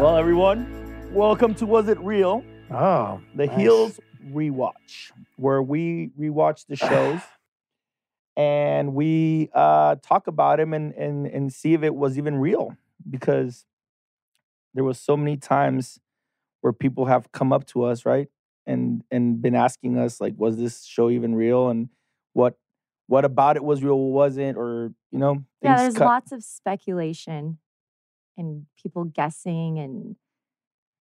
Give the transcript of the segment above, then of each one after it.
Well, everyone, welcome to Was It Real? Oh, the nice. Heels Rewatch, where we rewatch the shows and we talk about them and see if it was even real, because there was so many times where people have come up to us, right, and been asking us, like, was this show even real, and what about it was real, wasn't, or, you know. Yeah, there's lots of speculation. And people guessing, and,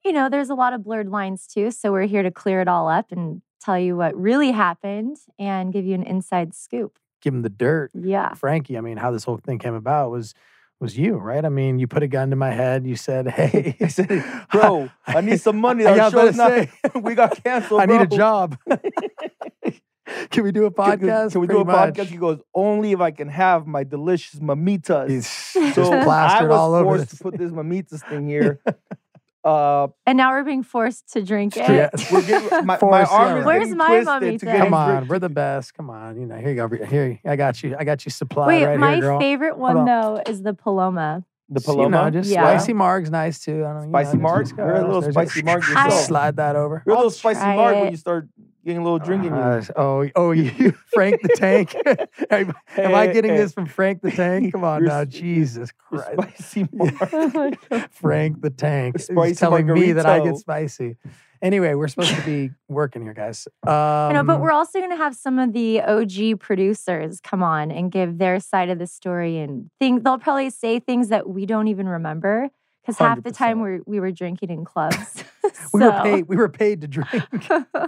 you know, there's a lot of blurred lines too. So we're here to clear it all up and tell you what really happened and give you an inside scoop. Give them the dirt. Yeah. Frankie, I mean, how this whole thing came about was you, right? I mean, you put a gun to my head. You said, hey. I said, bro, I need some money. Our show's not, we got canceled, bro. I need a job. Can we do a podcast? Can we do a podcast? He goes, only if I can have my delicious Mamitas. He's so plastered all over. I was forced to put this Mamitas thing here. And now we're being forced to drink it. Yeah. We're getting, my arm is where's my Mamita? Come on, we're the best. Come on, you know. Here you go. Here, I got you. Supply. Wait, right my here, girl. Favorite one though is the Paloma. The Paloma, so, you know, just spicy marg's nice too. I don't know, spicy marg. You're a little spicy marg yourself. Slide that over. You're a little spicy marg when you start getting a little drinking. You Frank the Tank. Am I getting this from Frank the Tank? Come on now, Jesus Christ! Spicy marg. Oh Frank the Tank. Spicy is telling margarito. Me that I get spicy. Anyway, we're supposed to be working here, guys. I know, but we're also going to have some of the OG producers come on and give their side of the story, and think they'll probably say things that we don't even remember because half the time we were drinking in clubs. We were paid to drink.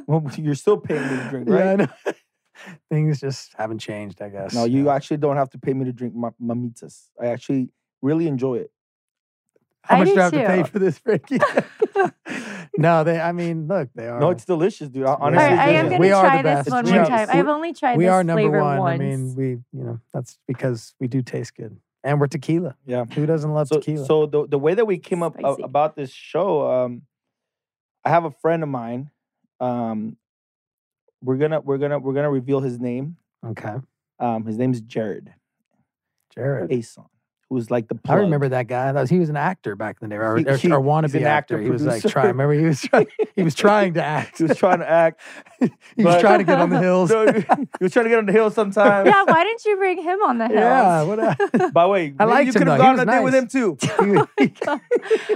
Well, you're still paying me to drink, right? Yeah, I know. Things just haven't changed, I guess. No, you actually don't have to pay me to drink Mamitas. I actually really enjoy it. How much do I have to pay for this, Frankie? No, they are. No, it's delicious, dude. Honestly, right, I am going to try this one more time. I've only tried this flavor once. I mean, that's because we do taste good. And we're tequila. Yeah. Who doesn't love tequila? So the way that we came up about this show, I have a friend of mine. We're gonna reveal his name. Okay. His name is Jared. Jared Asong. Was like the plug. I remember that guy. He was an actor back in the day, or wannabe an actor. He was like trying. Remember, he was trying to act. He was trying to act. He was trying to get on the hills. He was trying to get on the hills sometimes. Yeah, why didn't you bring him on the hills? Yeah, by the way, I liked you could have gone on a date with him too. Oh my God.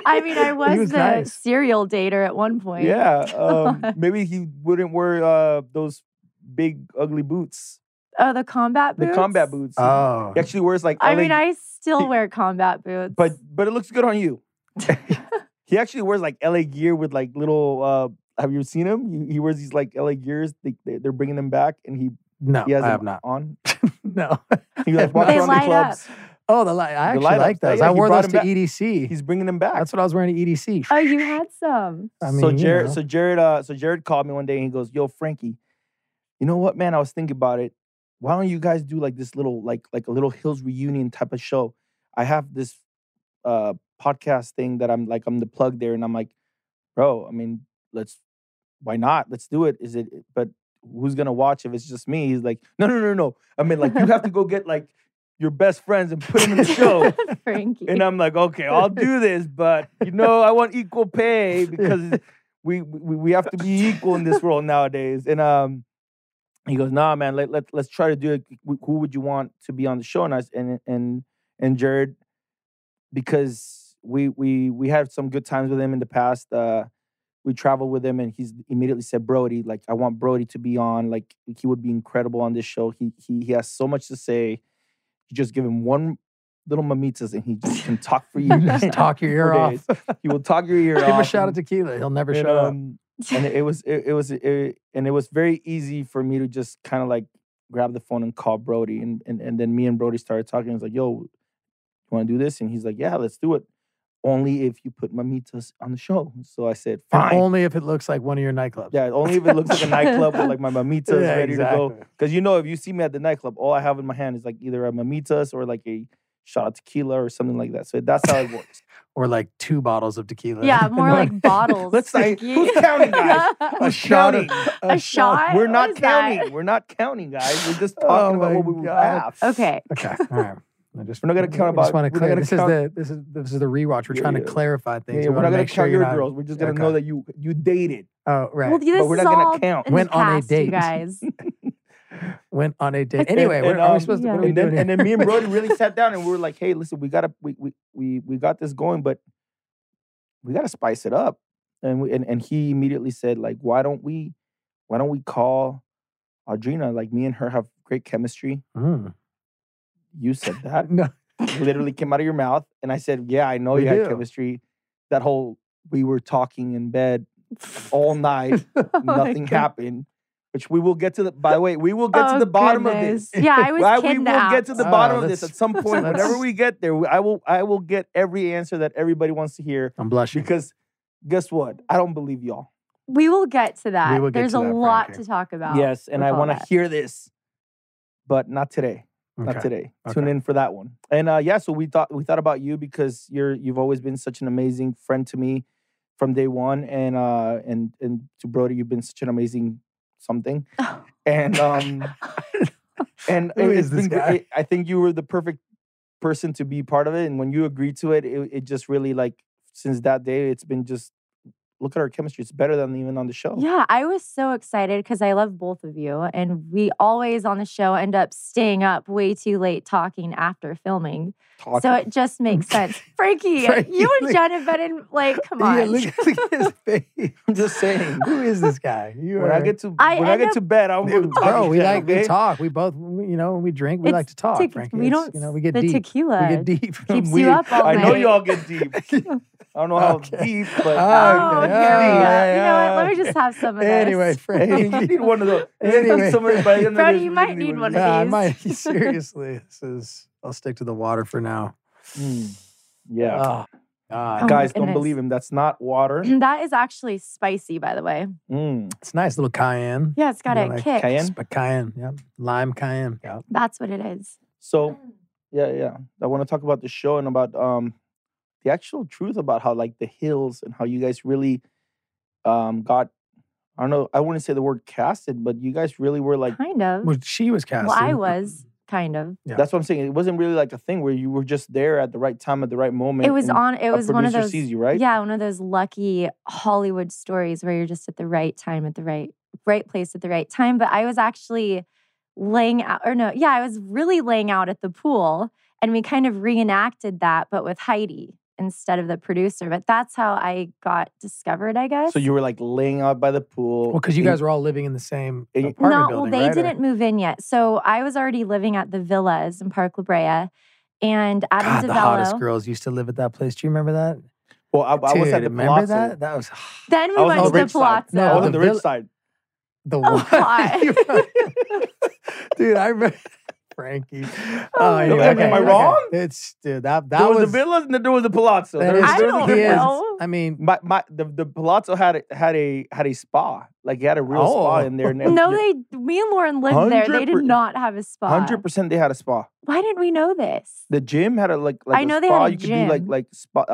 I mean, I was the serial dater at one point. Yeah, maybe he wouldn't wear those big ugly boots. Oh, the combat boots? The combat boots. Oh. He actually wears like... I mean, I still wear combat boots. But it looks good on you. He actually wears like LA gear with like little... have you seen him? He wears these like LA gears. They're bringing them back and he... No, he has I have not. On. No. He like walks around the clubs. Up. Oh, the light. I actually like those. Yeah, I wore those to EDC. He's bringing them back. That's what I was wearing to EDC. Oh, you had some. I mean, Jared called me one day and he goes, yo, Frankie, you know what, man? I was thinking about it. Why don't you guys do like this little, like a little Hills reunion type of show? I have this podcast thing that I'm the plug there, and I'm like, bro, I mean, why not? Let's do it. But who's gonna watch if it's just me? He's like, no. I mean, like, you have to go get like your best friends and put them in the show. Frankie. And I'm like, okay, I'll do this, but you know, I want equal pay because we have to be equal in this world nowadays. And he goes, nah, man. Let's try to do it. Who would you want to be on the show? And I, and Jared, because we had some good times with him in the past. We traveled with him, and he's immediately said, Brody. Like, I want Brody to be on. Like, he would be incredible on this show. He has so much to say. You just give him one little Mamitas, and he just can talk for you. Just talk your ear off. He will talk your ear off. Give him a shot of tequila. He'll never shut up. And it was very easy for me to just kind of like grab the phone and call Brody. And then me and Brody started talking. I was like, yo, you want to do this? And he's like, yeah, let's do it. Only if you put Mamitas on the show. So I said, fine. And only if it looks like one of your nightclubs. Yeah, only if it looks like a nightclub with like my Mamitas ready to go. Because you know, if you see me at the nightclub, all I have in my hand is like either a Mamitas or like a shot of tequila or something like that. So that's how it works. Or like 2 bottles of tequila. Yeah, more like bottles. Let's say, who's counting, guys? A shot? We're not counting. We're not counting, guys. We're just talking about what we have. Okay. All right. We're not going to count about it. This is the rewatch. We're trying to clarify things. Yeah, we're not going to count your girls. We're just going to know that you dated. Oh, right. Well, but we're not going to count. Went on a date. You guys. Went on a date. Anyway, we're supposed to. And then me and Brody really sat down and we were like, "Hey, listen, we got this going, but we got to spice it up." And he immediately said, "Like, why don't we call Audrina? Like, me and her have great chemistry." You said that. No. Literally came out of your mouth. And I said, yeah, I know we had chemistry. That whole, we were talking in bed all night. Nothing happened. Which we will get to the, by the way, we will get to the bottom of this. Yeah, I was kidnapped. We will get to the bottom of this at some point. Whenever we get there, I will get every answer that everybody wants to hear. I'm blushing. Because guess what? I don't believe y'all. We will get to that. There's a lot to talk about. Yes, and I want to hear this. But not today. Okay. Not today. Okay. Tune in for that one. And so we thought about you because you've always been such an amazing friend to me from day one, and to Brody, you've been such an amazing something. And and I think you were the perfect person to be part of it. And when you agreed to it, it just really, like, since that day, it's been just, look at our chemistry. It's better than even on the show. Yeah, I was so excited because I love both of you. And we always on the show end up staying up way too late talking after filming. So it just makes sense. Frankie, you and Jen have been in, like, come on. Yeah, look at his face. I'm just saying. Who is this guy? When I get to bed, I'm going to talk. Bro, we talk. We both, you know, when we drink, we like to talk, Frankie. We get deep. The tequila. We get deep. Keeps you up all night. I know y'all get deep. I don't know how deep, but... Let me just have some of this. Anyway, Frankie. You need one of those. Brody, you might need one of these. Yeah, I might. Seriously. This is... I'll stick to the water for now. Yeah. Guys, don't believe him. That's not water. That is actually spicy, by the way. It's nice. Little cayenne. Yeah, it's got a kick. Cayenne. Yeah. Lime cayenne. Yeah. That's what it is. So, yeah. I want to talk about the show and about the actual truth about how, like, the hills and how you guys really got... I don't know. I wouldn't say the word casted, but you guys really were like... Kind of. Well, she was casted. Well, I was... Kind of. Yeah. That's what I'm saying. It wasn't really like a thing where you were just there at the right time at the right moment. It was one of those. Sees you, right? Yeah, one of those lucky Hollywood stories where you're just at the right time at the right place at the right time. But I was actually laying out at the pool, and we kind of reenacted that, but with Heidi instead of the producer. But that's how I got discovered, I guess. So you were like laying out by the pool. Well, because you guys were all living in the same apartment building, right? No, well, they didn't move in yet. So I was already living at the villas in Park La Brea. And Adam DiVello. God, the hottest girls used to live at that place. Do you remember that? Well, I was at the Palazzo. Remember that? That was... Then we went to the Palazzo. No, I was on the rich side. The what? Oh, dude, I remember... Frankie. Oh, anyway, am I wrong? It's dude. That was the villas, and there was the Palazzo. I don't know. I mean, the Palazzo had a spa. Like, it had a real spa in there. Me and Lauren lived there. They did not have a spa. 100%, they had a spa. Why didn't we know this? The gym had a like they had a gym. You could do like spa.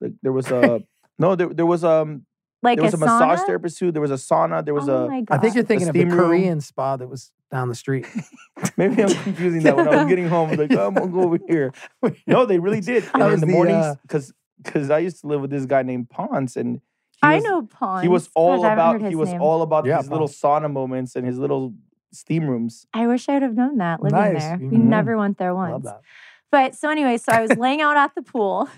Like, there was a there was a massage therapist too. There was a sauna. There was I think you're thinking of the Korean spa that was down the street. Maybe I'm confusing that. When I was getting home, I was like, I'm going to go over here. No, they really did. And in the mornings, because I used to live with this guy named Ponce. And I know Ponce. He was all about his little sauna moments and his little steam rooms. I wish I would have known that living there. We never went there once. But so anyway, I was laying out at the pool.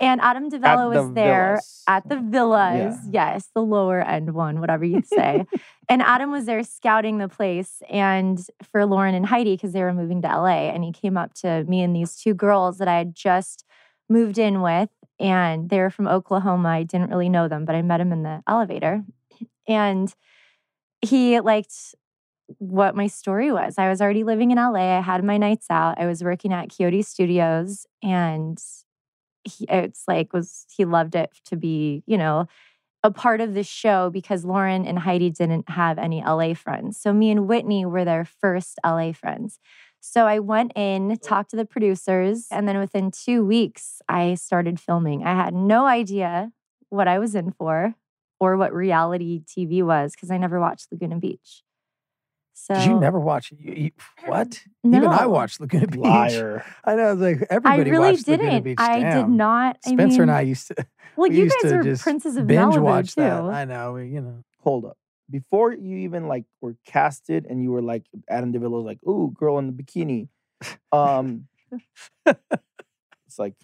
And Adam DiVello was there at the Villas. Yeah. Yes, the lower end one, whatever you'd say. And Adam was there scouting the place and for Lauren and Heidi because they were moving to LA. And he came up to me and these two girls that I had just moved in with. And they were from Oklahoma. I didn't really know them, but I met him in the elevator. And he liked what my story was. I was already living in LA. I had my nights out. I was working at Coyote Studios and... He loved it to be, you know, a part of the show because Lauren and Heidi didn't have any LA friends. So me and Whitney were their first LA friends. So I went in, talked to the producers, and then within 2 weeks, I started filming. I had no idea what I was in for or what reality TV was because I never watched Laguna Beach. So, did you never watch it? What? No. Even I watched Laguna Beach. Liar. I know. I was like, everybody watched Laguna Beach. I really didn't. I did not. Spencer and I used to. Well, you guys are Princes of Malibu too. I know. You know. Hold up. Before you even like were casted and you were like Adam DiVello was like, "Ooh, girl in the bikini." It's like,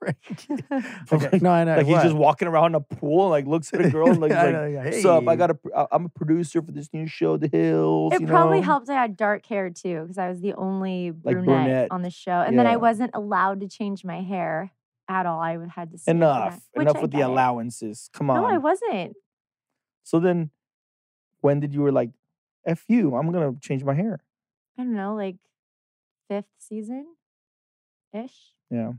like, no, I know. Like he's just walking around a pool, and like looks at a girl, and like, what's up? I'm a producer for this new show, The Hills. It probably helped. I had dark hair too, because I was the only brunette on the show, and then I wasn't allowed to change my hair at all. I had to stay enough with the allowances. Come on, no, I wasn't. So then, when did you were like, "F you, I'm gonna change my hair"? I don't know, like fifth season ish. Yeah.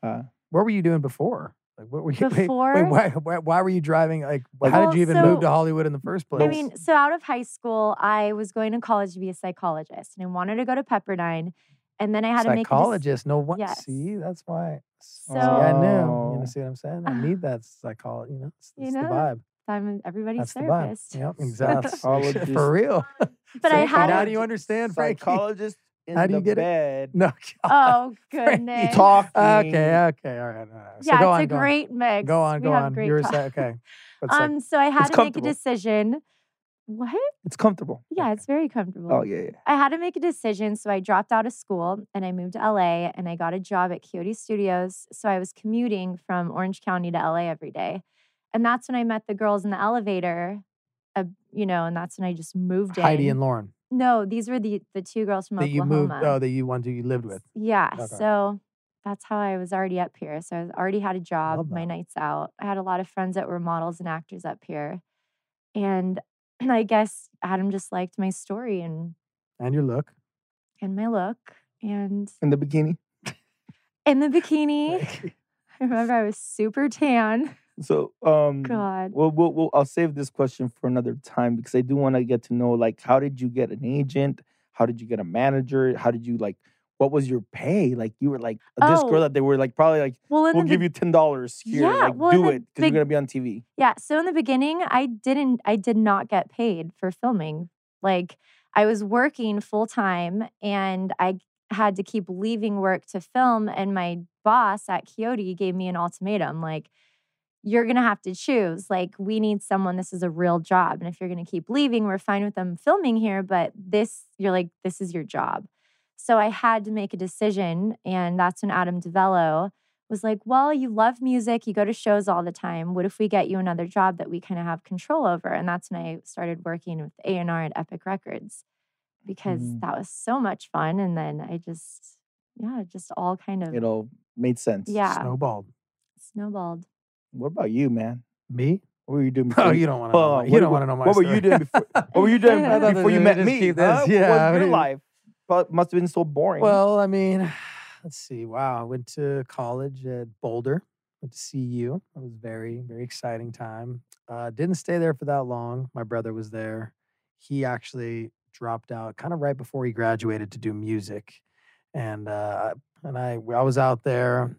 What were you doing before? Like, what were you before? Why were you driving? Like how did you even move to Hollywood in the first place? I mean, so out of high school, I was going to college to be a psychologist, and I wanted to go to Pepperdine, and then I had to make a psychologist. No one. Yes. See, that's why. So I knew. You know, see what I'm saying? I need that psychology. You know, it's the vibe. I'm everybody's therapist. Yep, exactly. For real. But I had. Now do you understand, psychologist? How do you get it? No. God. Oh, goodness. Talk. Okay. All right. So yeah, it's a great mix. Go on. You were saying, okay. So I had to make a decision. What? It's comfortable. Yeah, it's very comfortable. Oh, yeah. I had to make a decision, so I dropped out of school, and I moved to LA, and I got a job at Coyote Studios, so I was commuting from Orange County to LA every day. And that's when I met the girls in the elevator, you know, and that's when I just moved in. Heidi and Lauren. No, these were the two girls from Oklahoma. You lived with. Yeah, okay. So that's how I was already up here. So I already had a job, my nights out. I had a lot of friends that were models and actors up here. And I guess Adam just liked my story. And your look. And my look. And the bikini. And the bikini. I remember I was super tan. So, God. Well, I'll save this question for another time because I do want to get to know, like, how did you get an agent? How did you get a manager? How did you, like, what was your pay? Like, you were, like, this girl that they were, like, probably, like, we'll give you $10 here. Yeah, like, do it because you're going to be on TV. Yeah, so in the beginning, I did not get paid for filming. Like, I was working full-time, and I had to keep leaving work to film, and my boss at Coyote gave me an ultimatum, like, you're going to have to choose. Like, we need someone. This is a real job. And if you're going to keep leaving, we're fine with them filming here. But this is your job. So I had to make a decision. And that's when Adam DiVello was like, well, you love music. You go to shows all the time. What if we get you another job that we kind of have control over? And that's when I started working with A&R at Epic Records because that was so much fun. And then I just all kind of... It all made sense. Yeah. Snowballed. What about you, man? Me? What were you doing before? Oh, you don't want to know. You don't want to know my story. What were you doing before? What were you doing before you met me? Huh? Yeah, what was your life? Must have been so boring. Well, I mean, let's see. Wow, I went to college at Boulder. Went to CU. It was a very, very exciting time. Didn't stay there for that long. My brother was there. He actually dropped out kind of right before he graduated to do music, and I was out there.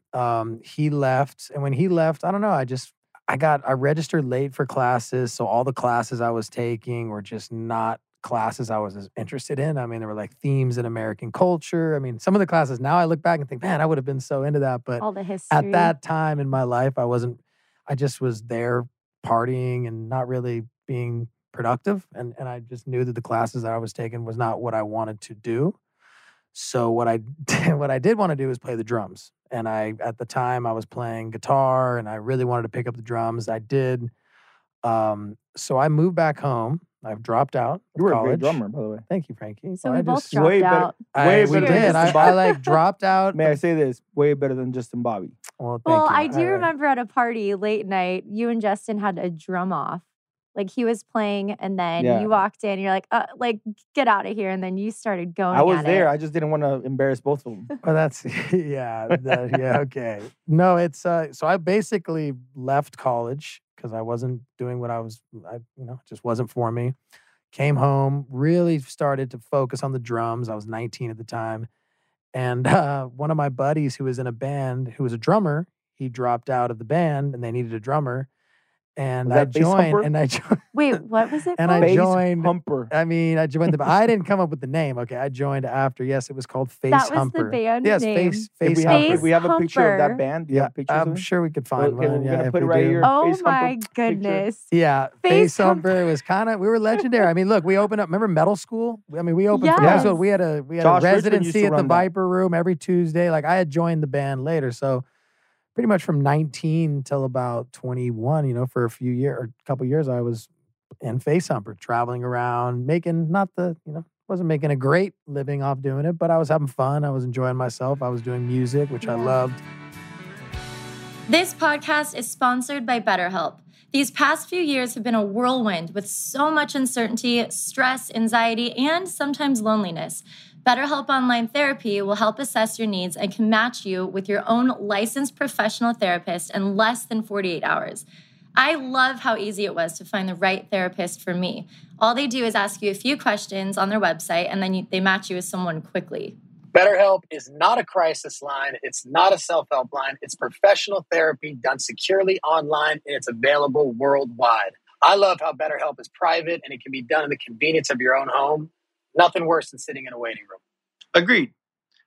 He left. And when he left, I don't know. I registered late for classes. So all the classes I was taking were just not classes I was interested in. I mean, there were like themes in American culture. I mean, some of the classes now I look back and think, man, I would have been so into that. But all the history. At that time in my life, I just was there partying and not really being productive. And I just knew that the classes that I was taking was not what I wanted to do. So what I did want to do was play the drums. And at the time, I was playing guitar, and I really wanted to pick up the drums. I did. So I moved back home. I've dropped out. You were college. A great drummer, by the way. Thank you, Frankie. So we both dropped out. We did. I like dropped out. May I say this? Way better than Justin Bobby. Well, thank you. I do remember at a party late night, you and Justin had a drum off. Like he was playing, and then you walked in. And you're like get out of here, and then you started going. I was there. I just didn't want to embarrass both of them. Well, that's okay. No, it's so I basically left college because I wasn't doing what I was. It just wasn't for me. Came home, really started to focus on the drums. I was 19 at the time, and one of my buddies who was in a band, who was a drummer, he dropped out of the band, and they needed a drummer. And I joined. Wait, what was it? And called? Face Humper. I joined the. I didn't come up with the name. Okay, I joined after. Yes, it was called Face Humper. That was the band. Yes, name. Face Humper. We have a picture of that band. Yeah, I'm sure we could find one. We're gonna put it right here. Oh my goodness. Picture. Yeah, Face Humper was kind of. We were legendary. Look, we opened up. Remember metal school? We opened. Yes. For we had a residency at the Viper Room every Tuesday. Like I had joined the band later, so. Pretty much from 19 till about 21, for a couple years, I was in Face Humper, traveling around, wasn't making a great living off doing it, but I was having fun. I was enjoying myself. I was doing music, which I loved. This podcast is sponsored by BetterHelp. These past few years have been a whirlwind with so much uncertainty, stress, anxiety, and sometimes loneliness. BetterHelp Online Therapy will help assess your needs and can match you with your own licensed professional therapist in less than 48 hours. I love how easy it was to find the right therapist for me. All they do is ask you a few questions on their website, and then they match you with someone quickly. BetterHelp is not a crisis line. It's not a self-help line. It's professional therapy done securely online, and it's available worldwide. I love how BetterHelp is private, and it can be done in the convenience of your own home. Nothing worse than sitting in a waiting room. Agreed.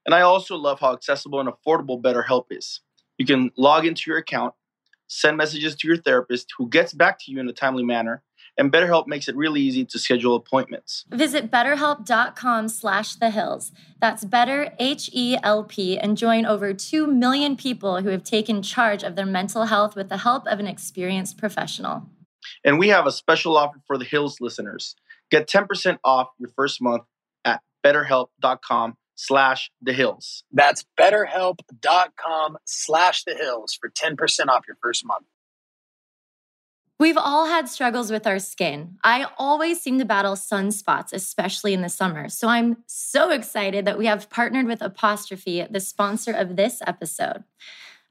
And I also love how accessible and affordable BetterHelp is. You can log into your account, send messages to your therapist who gets back to you in a timely manner, and BetterHelp makes it really easy to schedule appointments. Visit BetterHelp.com/thehills. That's Better H-E-L-P, and join over 2 million people who have taken charge of their mental health with the help of an experienced professional. And we have a special offer for the Hills listeners. Get 10% off your first month at BetterHelp.com/thehills. That's BetterHelp.com/thehills for 10% off your first month. We've all had struggles with our skin. I always seem to battle sunspots, especially in the summer. So I'm so excited that we have partnered with Apostrophe, the sponsor of this episode.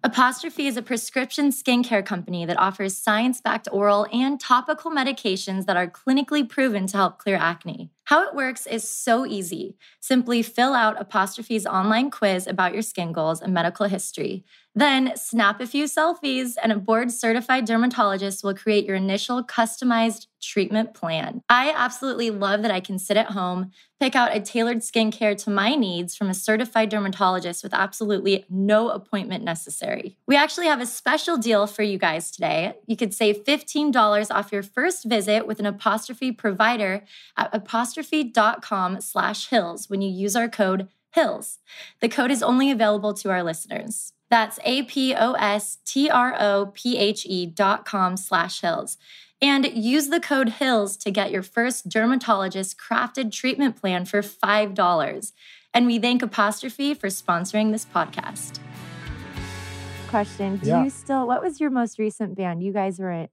Apostrophe is a prescription skincare company that offers science-backed oral and topical medications that are clinically proven to help clear acne. How it works is so easy. Simply fill out Apostrophe's online quiz about your skin goals and medical history. Then snap a few selfies, and a board-certified dermatologist will create your initial customized treatment plan. I absolutely love that I can sit at home, pick out a tailored skincare to my needs from a certified dermatologist with absolutely no appointment necessary. We actually have a special deal for you guys today. You could save $15 off your first visit with an Apostrophe provider at apostrophe.com/hills when you use our code HILLS. The code is only available to our listeners. That's APOSTROPHE.com/HILLS. And use the code HILLS to get your first dermatologist-crafted treatment plan for $5. And we thank Apostrophe for sponsoring this podcast. Question. What was your most recent band? You guys were at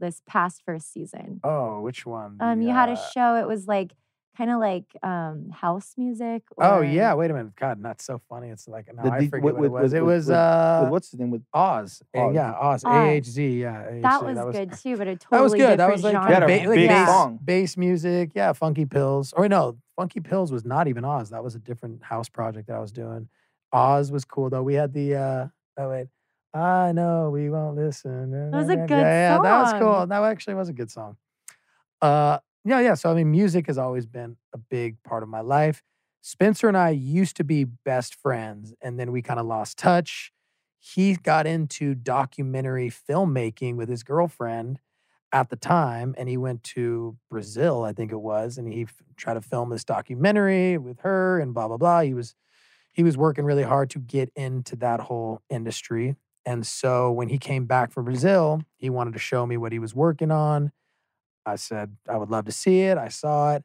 this past first season. Oh, which one? You had a show. It was house music. Wait a minute. God, that's so funny. It's I forget what it was. What's his name? With Oz. Oz. AHZ. That was good too, but it totally different genre. That was good. That was like bass music. Yeah, Funky Pills. Or no, Funky Pills was not even Oz. That was a different house project that I was doing. Oz was cool though. We had the I know we won't listen. That was a good song. Yeah, that was cool. That actually was a good song. So, music has always been a big part of my life. Spencer and I used to be best friends, and then we kind of lost touch. He got into documentary filmmaking with his girlfriend, at the time, and he went to Brazil, I think it was, and he tried to film this documentary with her and blah, blah, blah. He was working really hard to get into that whole industry. And so when he came back from Brazil, he wanted to show me what he was working on. I said, I would love to see it. I saw it.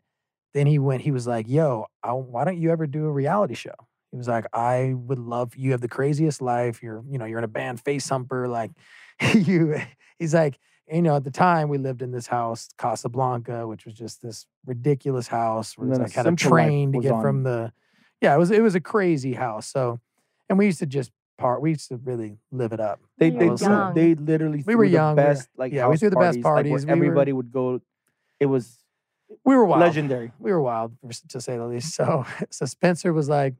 Then he was like, yo, why don't you ever do a reality show? He was like, I would love, you have the craziest life. You're in a band, Face Humper. Like, he's like, you know, at the time we lived in this house, Casablanca, which was just this ridiculous house where it's like had a train to get from the, yeah, it was a crazy house. So, and we used to just part. We used to really live it up. They literally we were young. Best, like, yeah, we threw the best parties. Everybody would go. It was. We were wild. Legendary. We were wild, to say the least. So Spencer was like,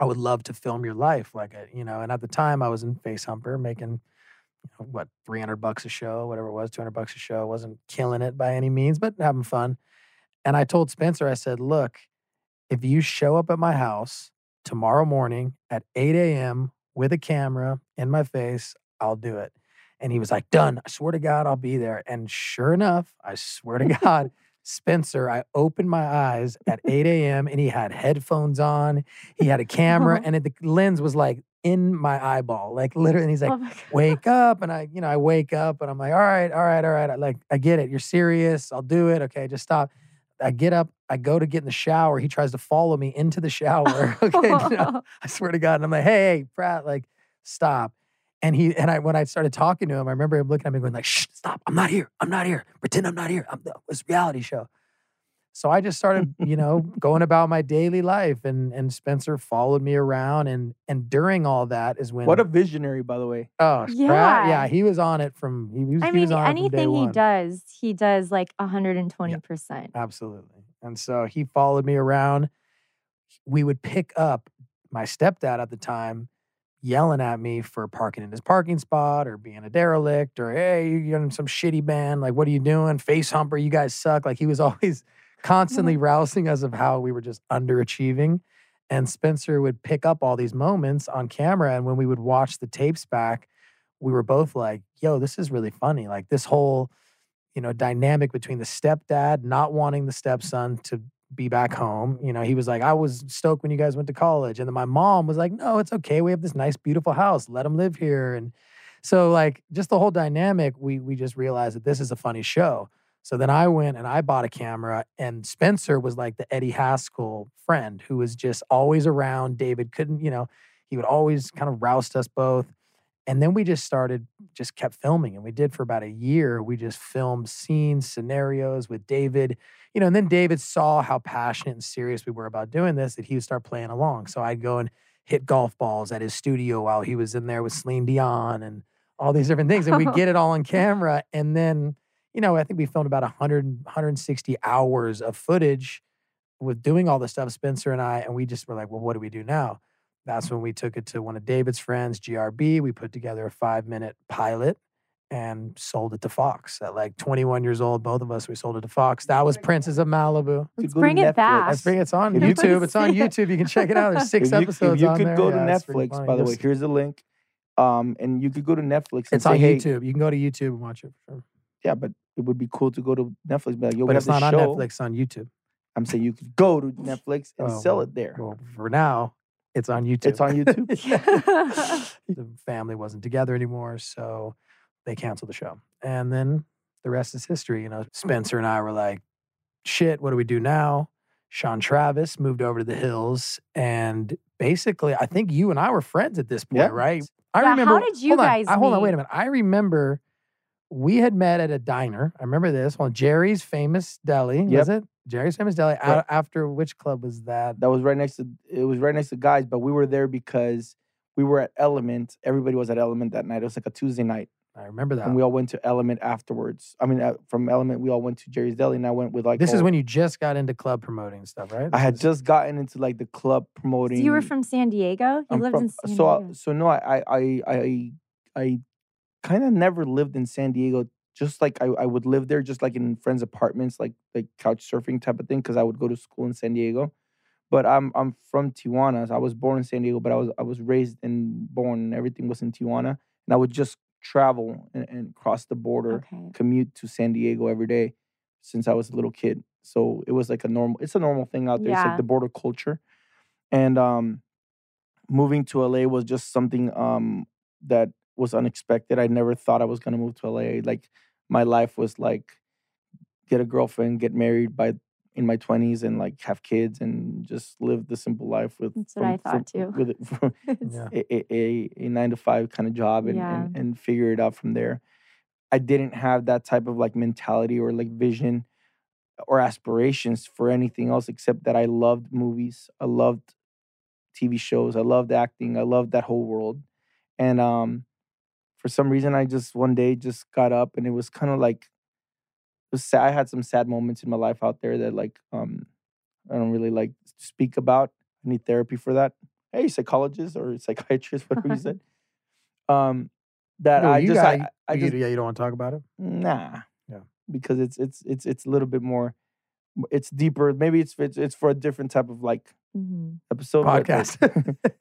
I would love to film your life, like you know. And at the time, I was in Face Humper making, what, $300 a show, whatever it was, $200 a show. Wasn't killing it by any means, but having fun. And I told Spencer, I said, look, if you show up at my house tomorrow morning at 8 a.m. with a camera in my face, I'll do it. And he was like, done. I swear to God, I'll be there. And sure enough, I swear to God, Spencer, I opened my eyes at 8 a.m. and he had headphones on. He had a camera and the lens was like in my eyeball, like literally. And he's like, wake up. And I wake up and I'm like, all right. I get it. You're serious. I'll do it. Okay, just stop. I get up. I go to get in the shower. He tries to follow me into the shower. Okay, I swear to God. And I'm like, hey, Pratt, like, stop. And when I started talking to him, I remember him looking at me going like, shh, stop. I'm not here. Pretend I'm not here. It's a reality show. So I just started, going about my daily life. And Spencer followed me around. And during all that is when— What a visionary, by the way. Oh, yeah. Pratt, yeah, he was on it from— I mean, anything he does like 120%. Yeah, absolutely. And so he followed me around. We would pick up my stepdad at the time yelling at me for parking in his parking spot or being a derelict or, hey, you're in some shitty band. Like, what are you doing? Face Humper, you guys suck. Like, he was always— constantly rousing us of how we were just underachieving. And Spencer would pick up all these moments on camera. And when we would watch the tapes back, we were both like, yo, this is really funny. Like this whole, dynamic between the stepdad not wanting the stepson to be back home. He was like, I was stoked when you guys went to college. And then my mom was like, no, it's okay. We have this nice, beautiful house. Let them live here. And so like just the whole dynamic, we just realized that this is a funny show. So then I went and I bought a camera, and Spencer was like the Eddie Haskell friend who was just always around. David couldn't, he would always kind of roust us both. And then we just kept filming, and we did for about a year. We just filmed scenes, scenarios with David, and then David saw how passionate and serious we were about doing this that he would start playing along. So I'd go and hit golf balls at his studio while he was in there with Celine Dion and all these different things. And we'd get it all on camera. And then, I think we filmed about 160 hours of footage with doing all this stuff, Spencer and I, and we just were like, well, what do we do now? That's when we took it to one of David's friends, GRB. We put together a 5-minute pilot and sold it to Fox. At like 21 years old, both of us, we sold it to Fox. That was Princes of Malibu. Let's bring it back. It's on YouTube. It's on YouTube. You can check it out. There's 6 episodes on there. You could go to Netflix, by the way. Here's the link. And you could go to Netflix. It's on YouTube. You can go to YouTube and watch it. Yeah, but it would be cool to go to Netflix. Like, but it's not on Netflix, on YouTube. I'm saying you could go to Netflix and sell it there. Well, for now, it's on YouTube. It's on YouTube. The family wasn't together anymore, so they canceled the show. And then the rest is history. Spencer and I were like, shit, what do we do now? Sean Travis moved over to the hills. And basically, I think you and I were friends at this point, right? I remember. How did you guys meet? Hold on, wait a minute. I remember... We had met at a diner. I remember this one, Jerry's Famous Deli. Was it Jerry's Famous Deli? Yep. After which club was that? That was right next to. It was right next to Guys, but we were there because we were at Element. Everybody was at Element that night. It was like a Tuesday night. I remember that. And we all went to Element afterwards. I mean, from Element, we all went to Jerry's Deli, and I went with like. This is when you just got into club promoting stuff, right? I had just gotten into like the club promoting. So you were from San Diego. You lived in San Diego. So no, I kind of never lived in San Diego, just like I would live there, just like in friends' apartments, like couch surfing type of thing, because I would go to school in San Diego. But I'm from Tijuana. So I was born in San Diego, but I was raised and born, and everything was in Tijuana. And I would just travel and cross the border, commute to San Diego every day since I was a little kid. So it was like a normal, it's a normal thing out there. Yeah. It's like the border culture. And moving to LA was just something that was unexpected. I never thought I was going to move to LA. Like my life was like get a girlfriend, get married by in my 20s and like have kids and just live the simple life with a 9-to-5 kind of job and figure it out from there. I didn't have that type of like mentality or like vision or aspirations for anything else except that I loved movies. I loved TV shows. I loved acting. I loved that whole world. And for some reason, I just one day just got up and it was kind of like, sad. I had some sad moments in my life out there that like I don't really like speak about. I need therapy for that. Hey, psychologist or psychiatrist, whatever you said. You don't want to talk about it? Nah. Yeah. Because it's a little bit more. It's deeper. Maybe it's for a different type of like episode. Podcast.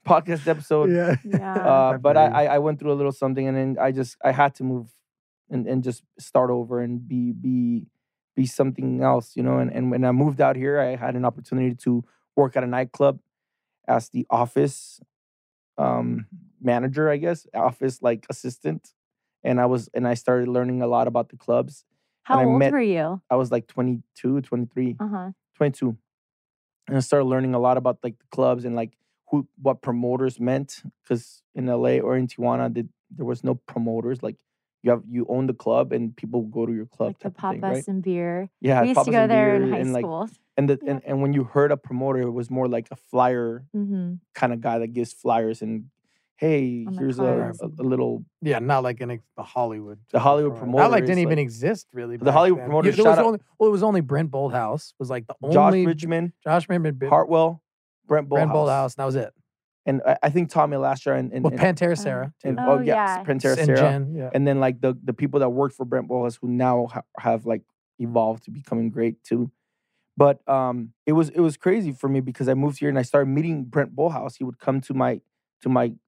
Podcast episode. Yeah. But I went through a little something and then I had to move. And just start over and be something else, you know. And when I moved out here, I had an opportunity to work at a nightclub as the office manager, I guess, office like assistant. And I started learning a lot about the clubs. How old were you? I was like 22, 23, 22, and I started learning a lot about like the clubs and like what promoters meant, because in LA or in Tijuana, there was no promoters like. You own the club and people go to your club. Like the Papas and Beer. Yeah, we used to go there in high school. And when you heard a promoter, it was more like a flyer kind of guy that gives flyers and, hey, here's a little. Yeah, not like the Hollywood. The Hollywood promoter. That didn't even exist really. The Hollywood promoter. It was only Brent Bolthouse was like the only. Josh Richman. Hartwell. Brent Bolthouse. And that was it. And I think Tommy last year and Pantera, Sarah. Pantera, Sarah. Jen, yeah. And then like the people that worked for Brent Bolthouse who now have like evolved to becoming great too. But it was crazy for me because I moved here and I started meeting Brent Bolthouse. He would come to my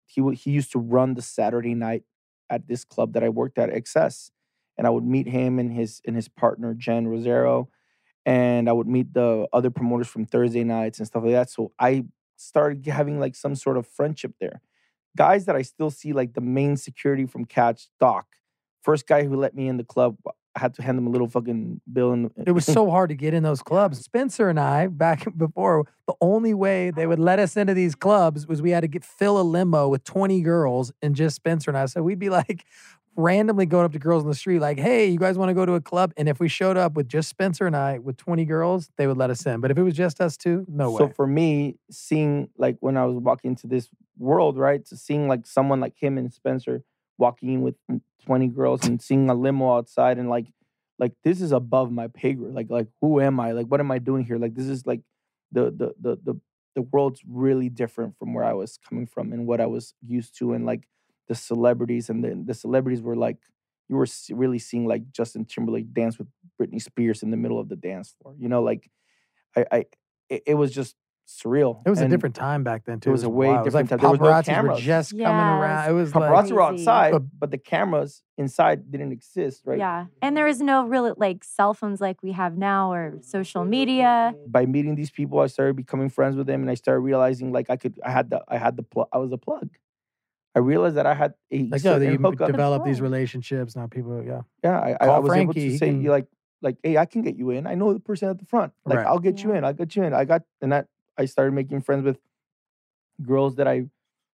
he used to run the Saturday night at this club that I worked at, XS. And I would meet him and his partner, Jen Rosero. And I would meet the other promoters from Thursday nights and stuff like that. So I started having like some sort of friendship there. Guys that I still see, like the main security from Catch, Doc. First guy who let me in the club, I had to hand him a little fucking bill. It was so hard to get in those clubs. Spencer and I, back before, the only way they would let us into these clubs was we had to fill a limo with 20 girls and just Spencer and I. So we'd be like randomly going up to girls on the street like, hey, you guys want to go to a club? And if we showed up with just Spencer and I with 20 girls, they would let us in. But if it was just us two, no way. So for me, seeing like when I was walking into this world, right, to seeing like someone like him and Spencer walking in with 20 girls and seeing a limo outside and like this is above my pay grade. Like who am I? Like what am I doing here? Like this is like the world's really different from where I was coming from and what I was used to, and like the celebrities, and the celebrities were like, you were really seeing like Justin Timberlake dance with Britney Spears in the middle of the dance floor. You know, like, it was just surreal. It was a different time back then too. It was a way different time. There was no cameras. Were just coming around. It was paparazzi were outside, but the cameras inside didn't exist, right? Yeah, and there was no real like cell phones like we have now or social media. By meeting these people, I started becoming friends with them, and I started realizing like I was a plug. I realized that I had a develop these relationships. Now people, I was able to say like, hey, I can get you in. I know the person at the front. Like, I'll get you in. I'll get you in. I started making friends with girls that I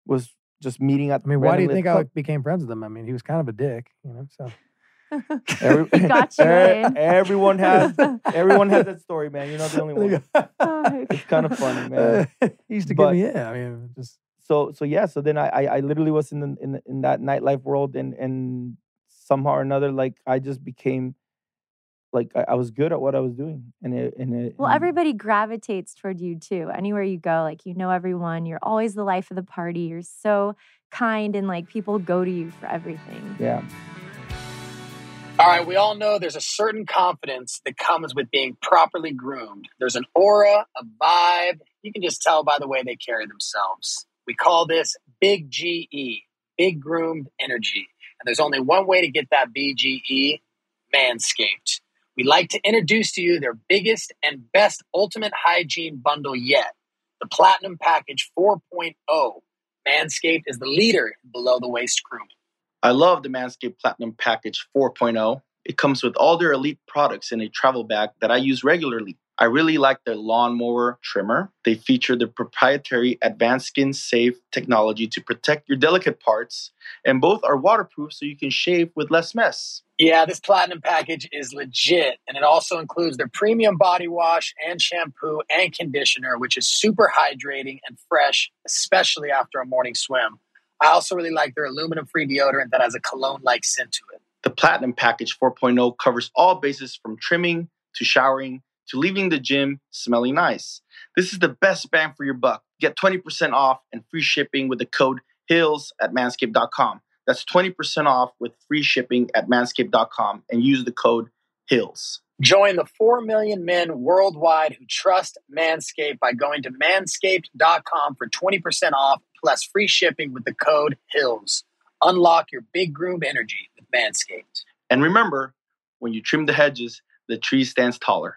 was just meeting at. I mean, why do you think I became friends with them? I mean, he was kind of a dick, you know. So he got you in. Everyone has that story, man. You're not the only one. It's kind of funny, man. He used to get me in. I mean, just. So then I literally was in that nightlife world, and somehow or another, like, I just became, like, I was good at what I was doing. Well, everybody gravitates toward you, too. Anywhere you go, like, you know everyone. You're always the life of the party. You're so kind, and, like, people go to you for everything. Yeah. All right, we all know there's a certain confidence that comes with being properly groomed. There's an aura, a vibe. You can just tell by the way they carry themselves. We call this Big GE, Big Groomed Energy. And there's only one way to get that BGE, Manscaped. We'd like to introduce to you their biggest and best ultimate hygiene bundle yet, the Platinum Package 4.0. Manscaped is the leader in below-the-waist grooming. I love the Manscaped Platinum Package 4.0. It comes with all their elite products in a travel bag that I use regularly. I really like their lawnmower trimmer. They feature the proprietary advanced skin-safe technology to protect your delicate parts, and both are waterproof so you can shave with less mess. Yeah, this Platinum Package is legit, and it also includes their premium body wash and shampoo and conditioner, which is super hydrating and fresh, especially after a morning swim. I also really like their aluminum-free deodorant that has a cologne-like scent to it. The Platinum Package 4.0 covers all bases from trimming to showering, to leaving the gym smelling nice. This is the best bang for your buck. Get 20% off and free shipping with the code HILLS at manscaped.com. That's 20% off with free shipping at manscaped.com and use the code HILLS. Join the 4 million men worldwide who trust Manscaped by going to manscaped.com for 20% off plus free shipping with the code HILLS. Unlock your big groom energy with Manscaped. And remember, when you trim the hedges, the tree stands taller.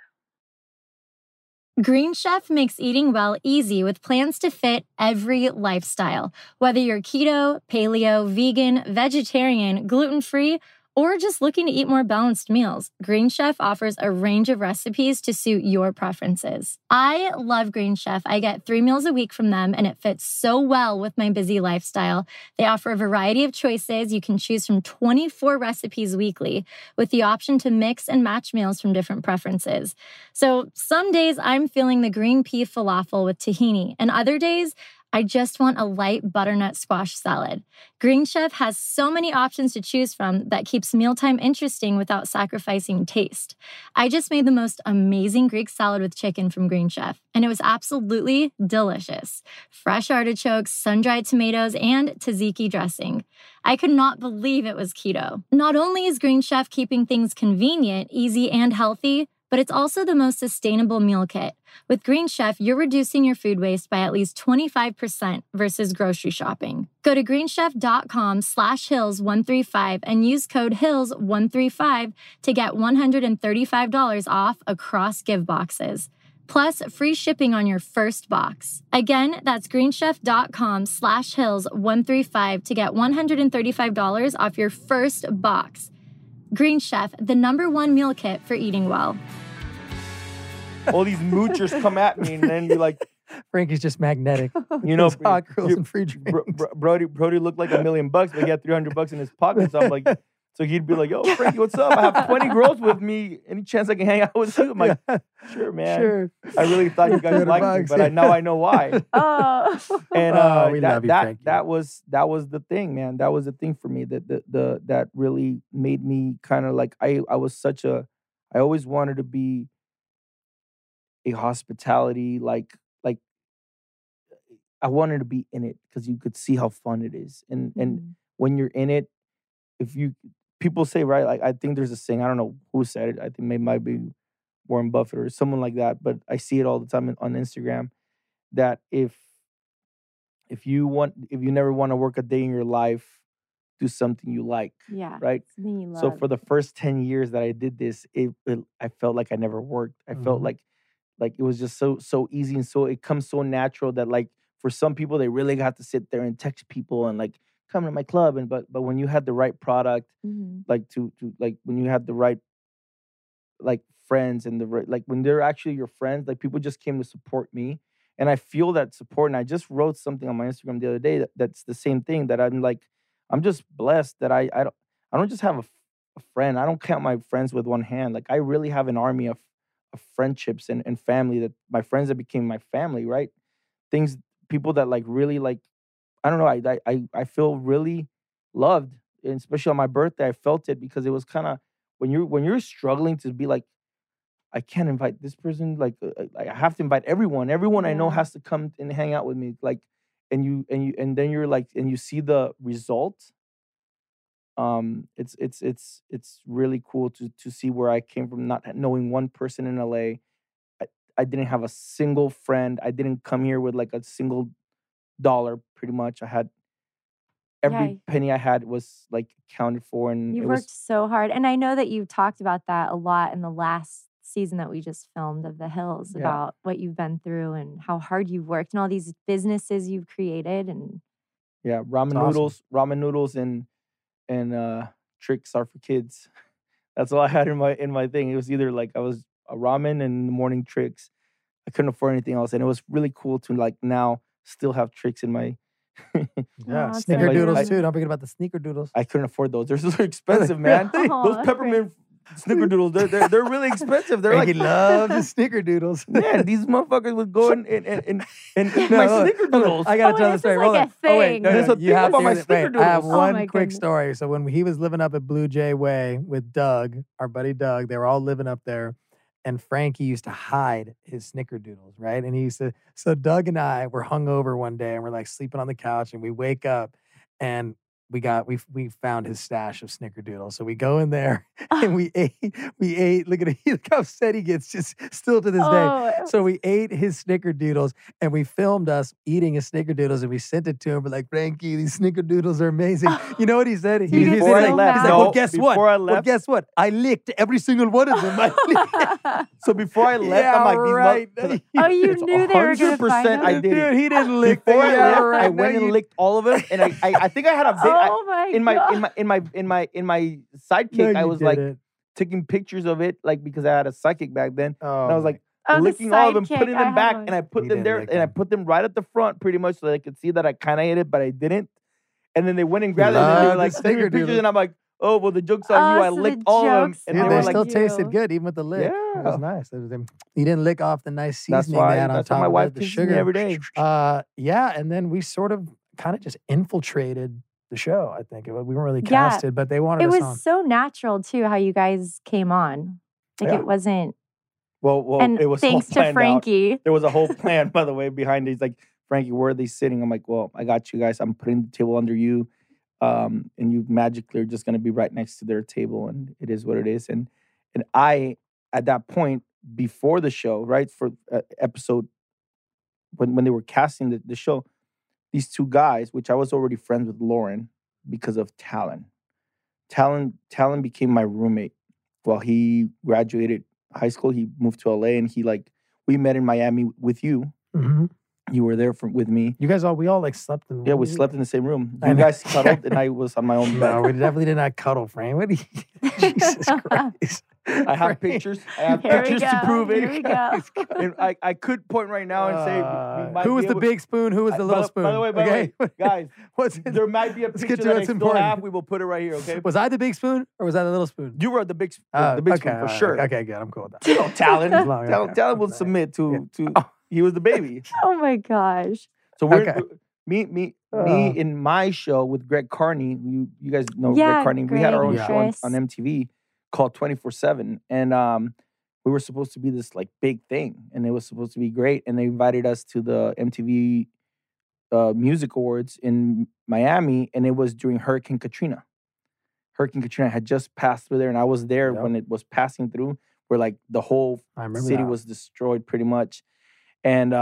Green Chef makes eating well easy with plans to fit every lifestyle. Whether you're keto, paleo, vegan, vegetarian, gluten-free, or just looking to eat more balanced meals, Green Chef offers a range of recipes to suit your preferences. I love Green Chef. I get 3 meals a week from them, and it fits so well with my busy lifestyle. They offer a variety of choices. You can choose from 24 recipes weekly, with the option to mix and match meals from different preferences. So some days I'm feeling the green pea falafel with tahini, and other days I just want a light butternut squash salad. Green Chef has so many options to choose from that keeps mealtime interesting without sacrificing taste. I just made the most amazing Greek salad with chicken from Green Chef, and it was absolutely delicious. Fresh artichokes, sun-dried tomatoes, and tzatziki dressing. I could not believe it was keto. Not only is Green Chef keeping things convenient, easy, and healthy, but it's also the most sustainable meal kit. With Green Chef, you're reducing your food waste by at least 25% versus grocery shopping. Go to greenchef.com/hills135 and use code HILLS135 to get $135 off across give boxes, plus free shipping on your first box. Again, that's greenchef.com/hills135 to get $135 off your first box. Green Chef, the #1 meal kit for eating well. All these moochers come at me, and then you're like, Frankie's just magnetic. You know, hot girls and free drinks. Brody looked like $1 million, but he had $300 in his pocket. So I'm like, so he'd be like, yo, Frankie, what's up? I have 20 girls with me. Any chance I can hang out with you? I'm like, sure, man. Sure. I really thought you guys liked me, but now I know why. That was the thing, man. That was the thing for me that really made me kind of like, I always wanted to be a hospitality, like I wanted to be in it because you could see how fun it is. And when you're in it, people say, right, like I think there's a saying, I don't know who said it, I think it might be Warren Buffett or someone like that, but I see it all the time on Instagram, that if you never want to work a day in your life, do something you like. Yeah. Right? Something you love. So for the first 10 years that I did this, I felt like I never worked. I felt like it was just so easy, and so it comes so natural that, like, for some people they really got to sit there and text people and like, come to my club, but when you had the right product, like to like when you had the right like friends and the right, like when they're actually your friends, like people just came to support me, and I feel that support. And I just wrote something on my Instagram the other day that's the same thing, that I'm like, I'm just blessed that I don't just have a friend. I don't count my friends with one hand. Like I really have an army of friendships and family, that my friends that became my family, right? Things, people that like really like. I don't know. I feel really loved, and especially on my birthday, I felt it, because it was kind of when you're struggling to be like, I can't invite this person. Like I have to invite everyone. Everyone I know has to come and hang out with me. Like, and then you're like, and you see the result. It's really cool to see where I came from, not knowing one person in LA. I didn't have a single friend. I didn't come here with like a single dollar, pretty much. I had every penny I had was like counted for. And you worked so hard. And I know that you talked about that a lot in the last season that we just filmed of The Hills, about what you've been through and how hard you've worked and all these businesses you've created. And yeah, ramen noodles and tricks are for kids. That's all I had in my thing. It was either like I was a ramen and morning tricks. I couldn't afford anything else. And it was really cool to like now still have tricks in my sneaker doodles too. Don't forget about the sneaker doodles. I couldn't afford those. They're so expensive, man. Those peppermint sneaker doodles, they're really expensive. They're like, I love the sneaker doodles. Man, these motherfuckers would go and my sneaker doodles. I gotta tell the story. I have one quick story. So when he was living up at Blue Jay Way with Doug, our buddy Doug, they were all living up there. And Frankie used to hide his snickerdoodles, right? And he used to, so Doug and I were hungover one day and we're like sleeping on the couch and we wake up and we found his stash of snickerdoodles. So we go in there and we ate, look at look how upset he gets just still to this day. So we ate his snickerdoodles and we filmed us eating his snickerdoodles and we sent it to him. We're like, Frankie, these snickerdoodles are amazing. You know what he said? Well, guess what? I licked every single one of them. So before I left, I'm like, you knew they were going to find them? I did. Dude, he didn't lick. Before I left, I went and licked all of them, and I think I had a bit. In my sidekick, I was like taking pictures of it, like because I had a psychic back then, and I was like licking all of them, putting them back, and I put them there, and I put them right at the front, pretty much, so they could see that I kind of ate it, but I didn't. And then they went and grabbed it, and they were like taking pictures, and I'm like, oh, well, the joke's on you. I licked all of them. And they still tasted good, even with the lick. Yeah. It was nice. You didn't lick off the nice seasoning they had on top of the sugar. Every day. Yeah, and then we sort of kind of just infiltrated the show, I think. We weren't really casted, but they wanted us on. It was so natural, too, how you guys came on. Like, it wasn't... Well, and it was thanks to Frankie. Out. There was a whole plan, by the way, behind it. He's like, Frankie, where are they sitting? I'm like, well, I got you guys. I'm putting the table under you. And you magically are just going to be right next to their table, and it is what it is. And I, at that point, before the show, right, for episode, when they were casting the show, these two guys, which I was already friends with Lauren because of Talon. Talon became my roommate. Well, he graduated high school. He moved to LA, and he like, we met in Miami with you. Mm-hmm. You were there with me. You guys we all like slept in the room. Yeah, we slept in the same room. You guys cuddled and I was on my own bed. No, we definitely did not cuddle, Frank. What Jesus Christ. I have pictures. I have pictures to prove it. Here we go. And I could point right now and say... who was the big spoon? Who was the little spoon? By the way, guys, there might be a picture that I still have. We will put it right here, okay? Was I the big spoon or was I the little spoon? You were the big spoon. The big spoon, for sure. Okay, good. I'm cool with that. You know, Talon will submit to... He was the baby. Oh my gosh! So we're me in my show with Greg Carney. You guys know Greg Carney. We had our own show on MTV called 24/7, and we were supposed to be this like big thing, and it was supposed to be great. And they invited us to the MTV Music Awards in Miami, and it was during Hurricane Katrina. Hurricane Katrina had just passed through there, and I was there when it was passing through, where like the whole city was destroyed pretty much. And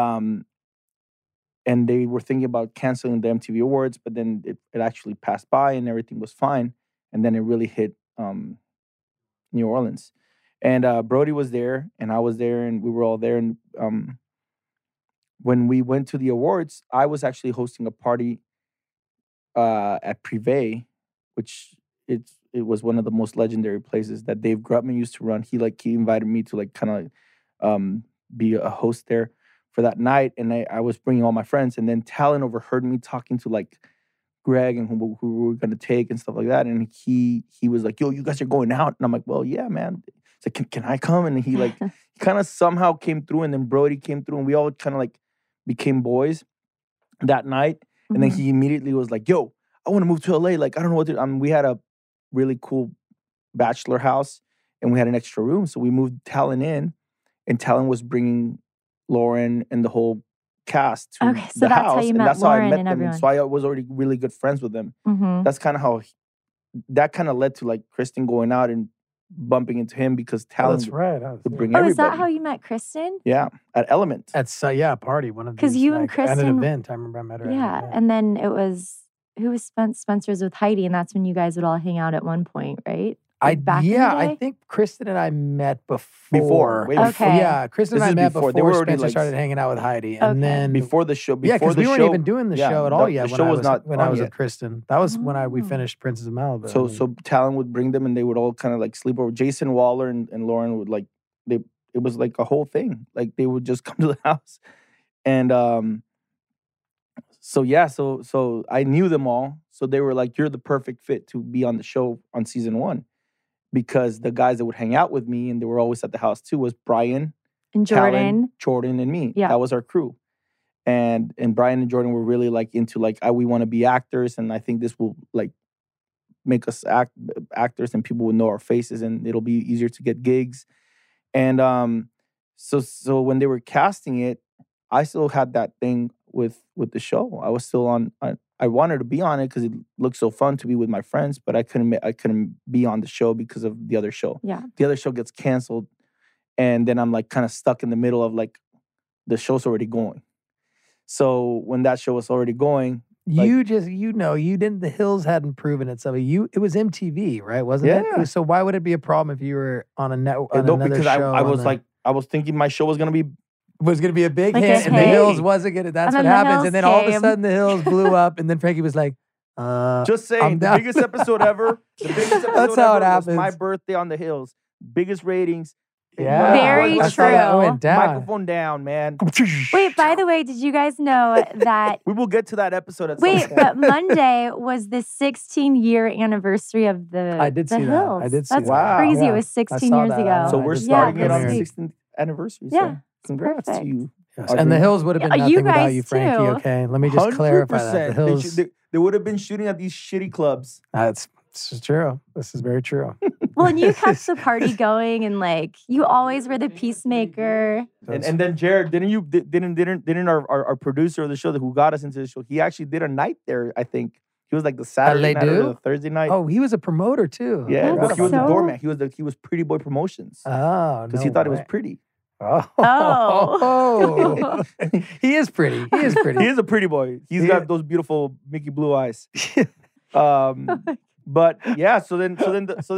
they were thinking about canceling the MTV Awards, but then it actually passed by and everything was fine. And then it really hit New Orleans. And Brody was there and I was there and we were all there. And when we went to the awards, I was actually hosting a party at Privé, which it was one of the most legendary places that Dave Grutman used to run. He invited me to like kind of be a host there for that night, and I was bringing all my friends, and then Talon overheard me talking to like Greg and who we were gonna take and stuff like that, and he was like, "Yo, you guys are going out," and I'm like, "Well, yeah, man." He's like, "Can I come?" And he like kind of somehow came through, and then Brody came through, and we all kind of like became boys that night, and then he immediately was like, "Yo, I want to move to LA. Like, I don't know what to do." I mean, we had a really cool bachelor house, and we had an extra room, so we moved Talon in, and Talon was bringing Lauren and the whole cast to the house, and that's how I met them. And so I was already really good friends with them. That's kind of how that kind of led to like Kristen going out and bumping into him because Talon would bring everybody. Oh, is that how you met Kristen? Yeah, at Element. At a party, one of these, because you and Kristen at an event. I remember I met her. Yeah, and then it was who was Spencer's with Heidi, and that's when you guys would all hang out at one point, right? I think Kristen and I met before. Yeah, Kristen and I met before Spencer started hanging out with Heidi. And then before the show. Yeah, because we weren't even doing the show at all yet when I was with Kristen. That was when we finished Princes of Malibu. So Talon would bring them and they would all kind of like sleep over. Jason Waller and Lauren would like, it was like a whole thing. Like they would just come to the house. And so I knew them all. So they were like, you're the perfect fit to be on the show on season one. Because the guys that would hang out with me, and they were always at the house too, was Brian and Jordan and me. Yeah. That was our crew. And Brian and Jordan were really like into like, we want to be actors, and I think this will like make us actors, and people will know our faces, and it'll be easier to get gigs. And so when they were casting it, I still had that thing with the show. I was still on I wanted to be on it because it looked so fun to be with my friends, but I couldn't be on the show because of the other show. Yeah. The other show gets canceled, and then I'm like kind of stuck in the middle of like the show's already going. So when that show was already going, the Hills hadn't proven itself. It was MTV, right? Wasn't it? Yeah. So why would it be a problem if you were on a network? No, because I was thinking my show was gonna be. Was going to be a big hit, and The Hills wasn't going to. That's what happens. And then all of a sudden, The Hills blew up, and then Frankie was like, just saying, the biggest episode ever. The biggest episode That's how ever it happens. Was my birthday on The Hills. Biggest ratings. Yeah. Very true. Went down. Microphone down, man. Wait, by the way, did you guys know that? We will get to that episode at some point. But Monday was the 16-year anniversary of The Hills. I did see that. That's crazy. Wow. Yeah. It was 16 years ago. So we're starting it on the 16th anniversary. Yeah. Congrats to you. Yes. And The Hills would have been nothing without you, Frankie, too. Okay? Let me just clarify that. The Hills. They would have been shooting at these shitty clubs. This is true. This is very true. Well, and you kept the party going, and like, you always were the peacemaker. And then Jared, didn't our producer of the show who got us into the show, he actually did a night there, I think. He was like the Saturday night or the Thursday night. Oh, he was a promoter too. Yeah, he was the doorman. He was Pretty Boy Promotions. Oh, because he thought it was pretty. Oh. He is pretty. He is a pretty boy. He's got those beautiful Mickey blue eyes. But yeah, so then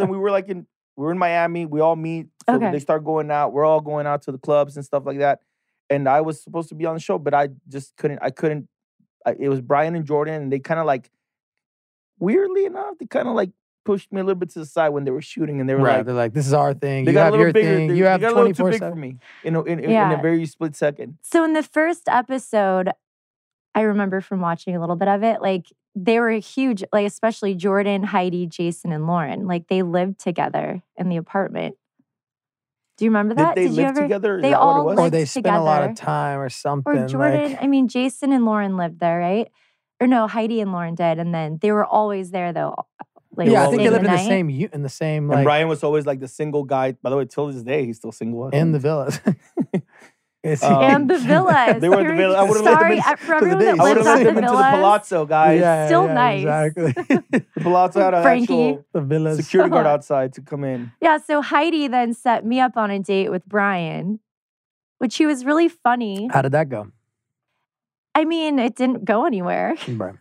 we were like we're in Miami, we all meet. So they start going out. We're all going out to the clubs and stuff like that. And I was supposed to be on the show, but I just couldn't, it was Brian and Jordan, and they kind of like, weirdly enough, they kind of like pushed me a little bit to the side when they were shooting, and they were they're like, this is our thing. They got a little bigger. You have 24 seconds for me, in a very split second. So in the first episode, I remember from watching a little bit of it, like they were huge, like especially Jordan, Heidi, Jason, and Lauren. Like they lived together in the apartment. Do you remember that? Did they live together? They all lived together. Or they spent a lot of time or something. Or Jordan, Jason and Lauren lived there, right? Or no, Heidi and Lauren did, and then they were always there though. Like I think they live in the same. Like, and Brian was always like the single guy. By the way, till this day, he's still single. And the villas. And the villas. They were the villas. I would have let them into the Palazzo, guys. Yeah, still nice. Exactly. The Palazzo had a security guard outside to come in. Yeah, so Heidi then set me up on a date with Brian, which he was really funny. How did that go? It didn't go anywhere. Right.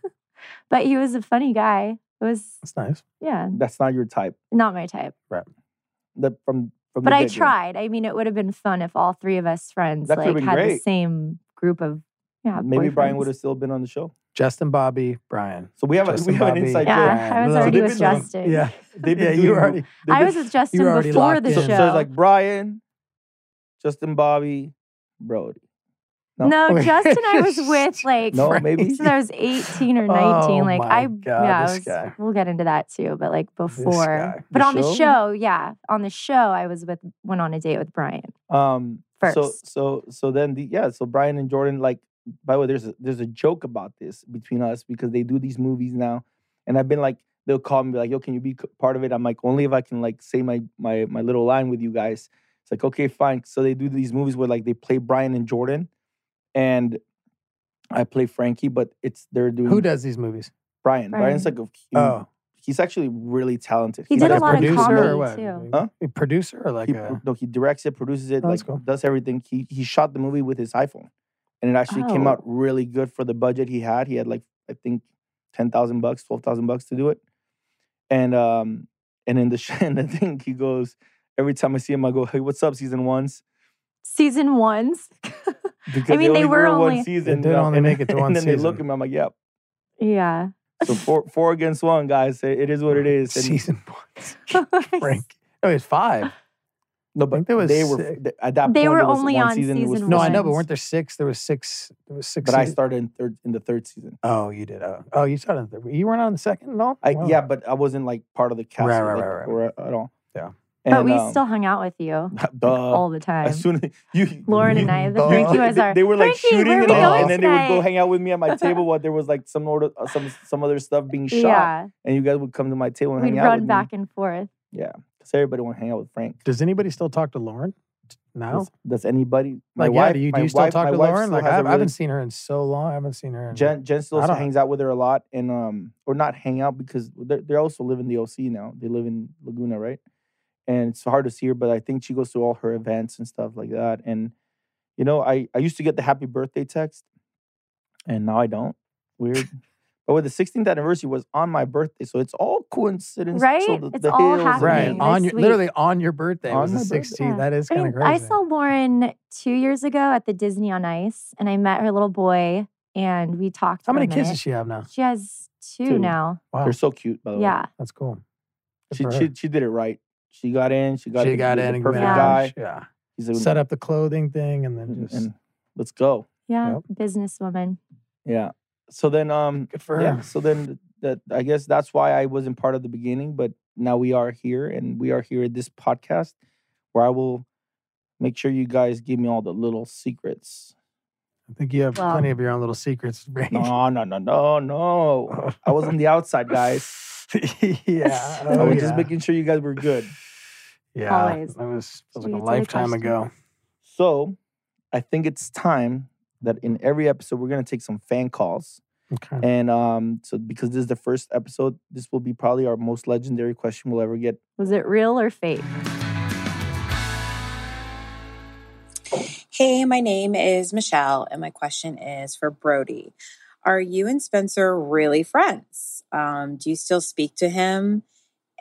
But he was a funny guy. That's nice. Yeah. That's not your type. Not my type. Right. But I tried. It would have been fun if all three of us friends the same group of maybe boyfriends. Brian would have still been on the show. Justin Bobby, Brian. So we have an inside joke. Yeah, I was already with Justin. Yeah. I was with Justin before the show. So it's like Brian, Justin Bobby, Brody. No, Justin I was with since I was 18 or 19. We'll get into that too, but like before. But on the show, I went on a date with Brian. First. So Brian and Jordan, like, by the way, there's a joke about this between us because they do these movies now, and I've been like, they'll call me like, yo, can you be part of it? I'm like, only if I can like say my little line with you guys. It's like, okay, fine. So they do these movies where like they play Brian and Jordan. And I play Frankie, but they're doing. Who does these movies? Brian. Brian's like a. He's actually really talented. He did a lot of comedy or what? Too. Huh? A producer or like no, he directs it, produces it, does everything. He shot the movie with his iPhone, and it actually came out really good for the budget he had. He had like I think $10,000, $12,000 to do it. And in the thing, he goes, every time I see him, I go, hey, what's up, season ones? Season ones? Because I mean, they were only one season. They did only make it to one season. And then they look at me, I'm like, yep. Yeah. So four against one, guys. It is what it is. And season one. Frank. No, it was five. No, but they were at that point. They were only on season one. No, I know, but weren't there six? There was six. But seasons. I started in the third season. Oh, you did. Oh, you started in the third. You weren't on the second at all? Wow. Yeah, but I wasn't like part of the cast at all. Yeah. But we still hung out with you all the time. As soon as Lauren and I, Frankie was our. They were like shooting it all, and then they would go hang out with me at my table while there was like some other stuff being shot. Yeah. And you guys would come to my table and hang out. We'd run back and forth. Yeah, because everybody want to hang out with Frank. Does anybody still talk to Lauren now? Does anybody? My wife. Do you still talk to Lauren? Like I haven't seen her in so long. I haven't seen her. Jen still hangs out with her a lot, and or not hang out because they also live in the OC now. They live in Laguna, right? And it's hard to see her, but I think she goes to all her events and stuff like that. And, you know, I used to get the happy birthday text, and now I don't. Weird. But with the 16th anniversary was on my birthday, so it's all coincidence. Right? It's the all happening. Right. Literally on your birthday on was the 16th. Yeah. That is kind of crazy. I saw Lauren 2 years ago at the Disney on Ice, and I met her little boy, and we talked. How many kids does she have now? She has two now. Wow. They're so cute, by the way. Yeah. That's cool. She did it right. She got in. She got in. Perfect guy. Yeah. Set up the clothing thing and then just let's go. Yeah. Yep. Businesswoman. Yeah. So then, good for her. Yeah, so then, I guess that's why I wasn't part of the beginning, but now we are here, and we are here at this podcast, where I will make sure you guys give me all the little secrets. I think you have plenty of your own little secrets. Right? No. I was on the outside, guys. Yeah. I was just making sure you guys were good. Yeah. Always. That was like a lifetime ago. So, I think it's time that in every episode, we're going to take some fan calls. Okay. And so, because this is the first episode, this will be probably our most legendary question we'll ever get. Was it real or fake? Hey, my name is Michelle, and my question is for Brody. Are you and Spencer really friends? Do you still speak to him?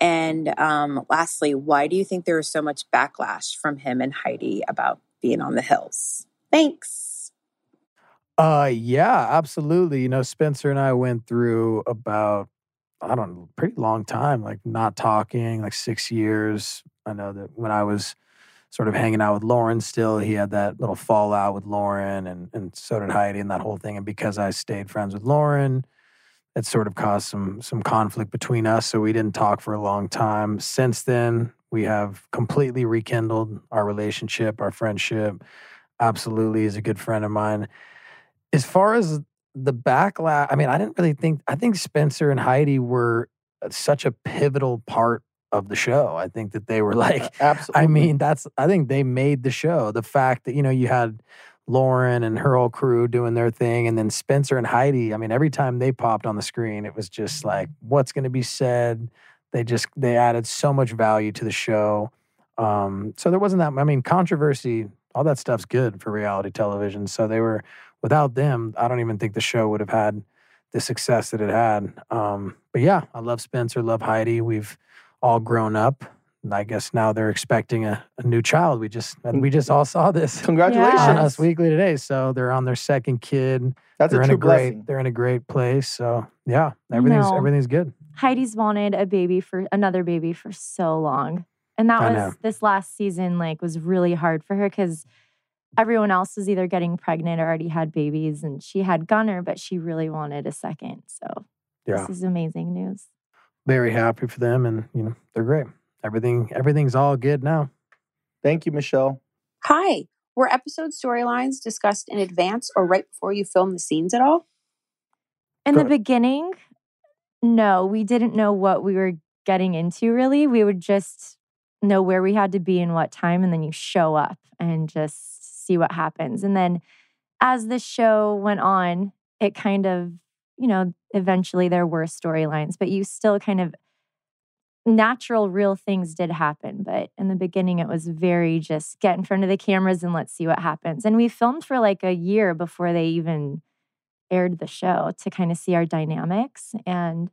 And lastly, why do you think there was so much backlash from him and Heidi about being on the Hills? Thanks. Yeah, absolutely. You know, Spencer and I went through about, pretty long time, like not talking, like 6 years. I know that when I was sort of hanging out with Lauren still. He had that little fallout with Lauren, and so did Heidi and that whole thing. And because I stayed friends with Lauren, it sort of caused some conflict between us. So we didn't talk for a long time. Since then, we have completely rekindled our relationship, our friendship. Absolutely is a good friend of mine. As far as the backlash, I mean, I think Spencer and Heidi were such a pivotal part of the show. I think that they were like, absolutely. I mean, I think they made the show. The fact that, you know, you had Lauren and her whole crew doing their thing, and then Spencer and Heidi, I mean, every time they popped on the screen, it was just like, what's going to be said? They added so much value to the show. So there wasn't that, I mean, controversy, all that stuff's good for reality television. So they were, without them, I don't even think the show would have had the success that it had. But yeah, I love Spencer, love Heidi. We've all grown up. And I guess now they're expecting a new child. We just all saw this. Congratulations on Us Weekly today. So they're on their second kid. They're in a great place. So yeah, everything's good. Heidi's wanted another baby for so long, and that was this last season. Like, was really hard for her because everyone else was either getting pregnant or already had babies, and she had Gunner, but she really wanted a second. So This is amazing news. Very happy for them, and you know, they're great. Everything's all good now. Thank you, Michelle. Hi. Were episode storylines discussed in advance or right before you filmed the scenes at all? In the beginning, no, we didn't know what we were getting into really. We would just know where we had to be and what time, and then you show up and just see what happens. And then as the show went on, it kind of, you know, eventually there were storylines, but you still kind of natural, real things did happen. But in the beginning, it was very just get in front of the cameras and let's see what happens. And we filmed for like a year before they even aired the show to kind of see our dynamics and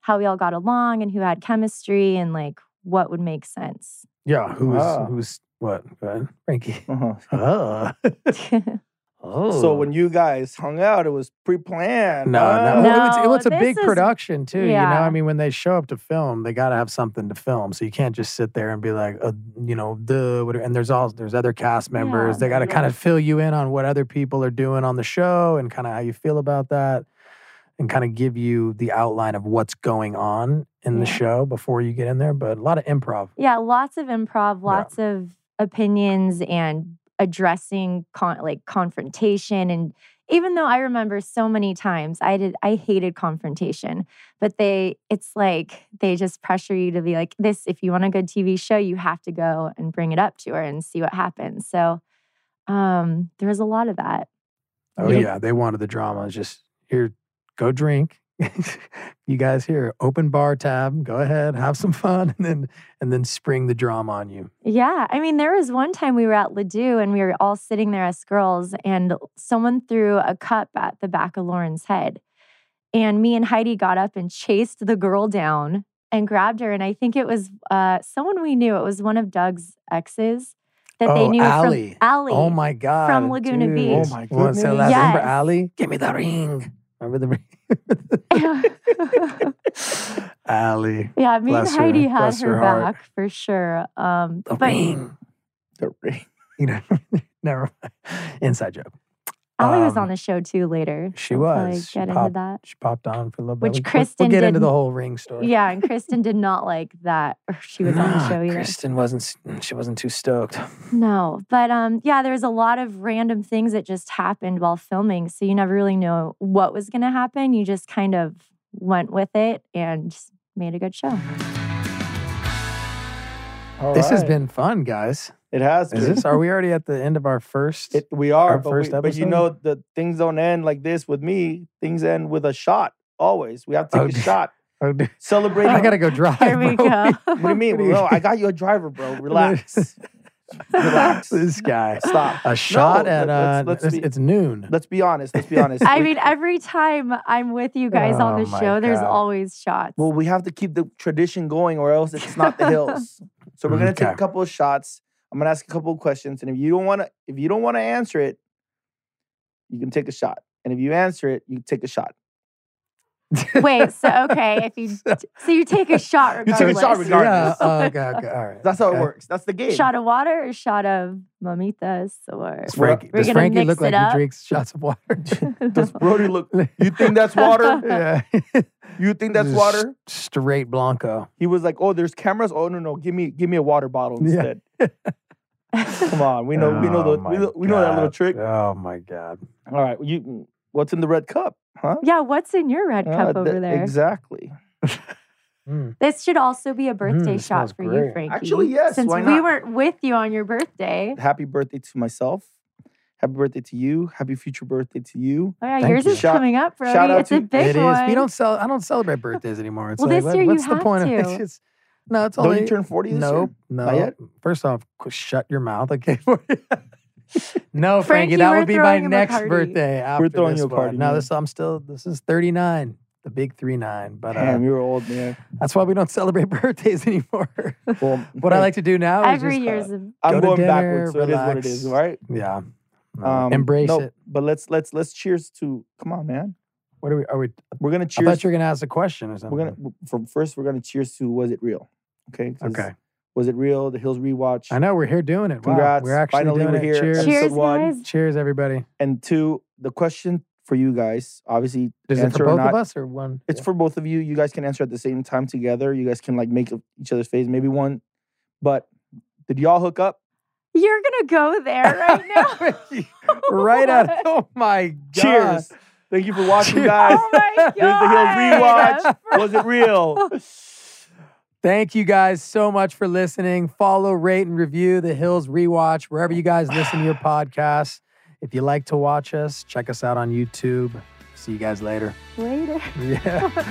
how we all got along and who had chemistry and like what would make sense. Yeah, who's what? Frankie. Uh-huh. Oh. So when you guys hung out, it was pre-planned. No. Well, it was a big production too. Yeah. You know, I mean, when they show up to film, they got to have something to film. So you can't just sit there and be like, you know, duh. And there's other cast members. Yeah, they got to kind of fill you in on what other people are doing on the show and kind of how you feel about that, and kind of give you the outline of what's going on in the show before you get in there. But a lot of improv. Yeah, lots of improv. Lots of opinions and addressing confrontation. And even though I remember so many times I hated confrontation, but it's like they just pressure you to be like this. If you want a good TV show, you have to go and bring it up to her and see what happens. So there was a lot of that. Oh yeah, they wanted the drama. It's just here, go drink. You guys here, open bar tab, go ahead, have some fun, and then spring the drama on you. Yeah. I mean, there was one time we were at Ledoux and we were all sitting there as girls and someone threw a cup at the back of Lauren's head. And me and Heidi got up and chased the girl down and grabbed her. And I think it was someone we knew. It was one of Doug's exes. They knew Allie. From Allie. Oh my God. From Laguna Beach. Oh my God. Yes. Remember Allie? Give me the ring. Remember the ring? Allie. Yeah, me and Heidi had her back for sure. The ring. You know, never mind. Inside joke. Allie was on the show too later. She was. She popped on for a little bit. We'll get into the whole ring story. Yeah, and Kristen did not like that she was on the show either. Kristen wasn't too stoked. No, but yeah, there was a lot of random things that just happened while filming, so you never really know what was going to happen. You just kind of went with it and just made a good show. This has been fun, guys. It has been. Are we already at the end of our first episode? We are, but you know, the things don't end like this with me. Things end with a shot, always. We have to take a shot. Celebrate. I got to go drive, Here we bro. Go. What do you mean? Bro, I got you a driver, bro. Relax. This guy. Stop. A shot at, it's noon. Let's be honest. I mean, every time I'm with you guys on the show, there's always shots. Well, we have to keep the tradition going or else it's not the hills. So we're going to take a couple of shots. I'm going to ask a couple of questions. And if you don't want to answer it, you can take a shot. And if you answer it, you take a shot. Wait, so okay. You take a shot regardless. You take a shot regardless. Yeah. Okay. All right. That's how it works. That's the game. Shot of water or shot of Mamitas or... Does Frankie look like he drinks shots of water? Does Brody look... You think that's water? Yeah. You think that's water? Straight Blanco. He was like, oh, there's cameras? Oh, no. Give me a water bottle instead. Yeah. Come on. We know that little trick. Oh, my God. All right. What's in the red cup? Huh? Yeah, what's in your red cup over there? Exactly. This should also be a birthday shot for you, Frankie. Actually, yes. Since we weren't with you on your birthday. Happy birthday to myself. Happy birthday to you. Happy future birthday to you. Oh, yeah, yours is coming up, Brody. Shout out it's to a big one. I don't celebrate birthdays anymore. It's well, like, this year what's you the have point to. Of it? It's, no, it's only. Don't you turn 40 this year? No. Not yet? First off, shut your mouth. Okay. No, Frankie, that would be my next birthday. After we're throwing you a party. No, this is 39, the big 39. But damn, you're old, man. That's why we don't celebrate birthdays anymore. Well, what I like to do now is every year's. I'm going backwards, so it is what it is, right? Yeah, embrace it. But let's cheers to. Come on, man. What are we? We're gonna cheers. I thought you were gonna ask a question or something. We're gonna cheers to. Was it real? Okay. Okay. Was it real? The Hills Rewatch. I know, we're here doing it. Congrats. Wow, we're actually doing it. Here. Cheers, guys. Cheers, everybody. And two, the question for you guys, obviously, is it for both of us or one? It's for both of you. You guys can answer at the same time together. You guys can like make each other's face, maybe one. But did y'all hook up? You're going to go there right now. Right out. Oh, my God. Cheers. Thank you for watching, guys. Oh, my God. This is the Hills Rewatch. Was it real? Thank you guys so much for listening. Follow, rate, and review The Hills Rewatch wherever you guys listen to your podcasts. If you like to watch us, check us out on YouTube. See you guys later. Later. Yeah.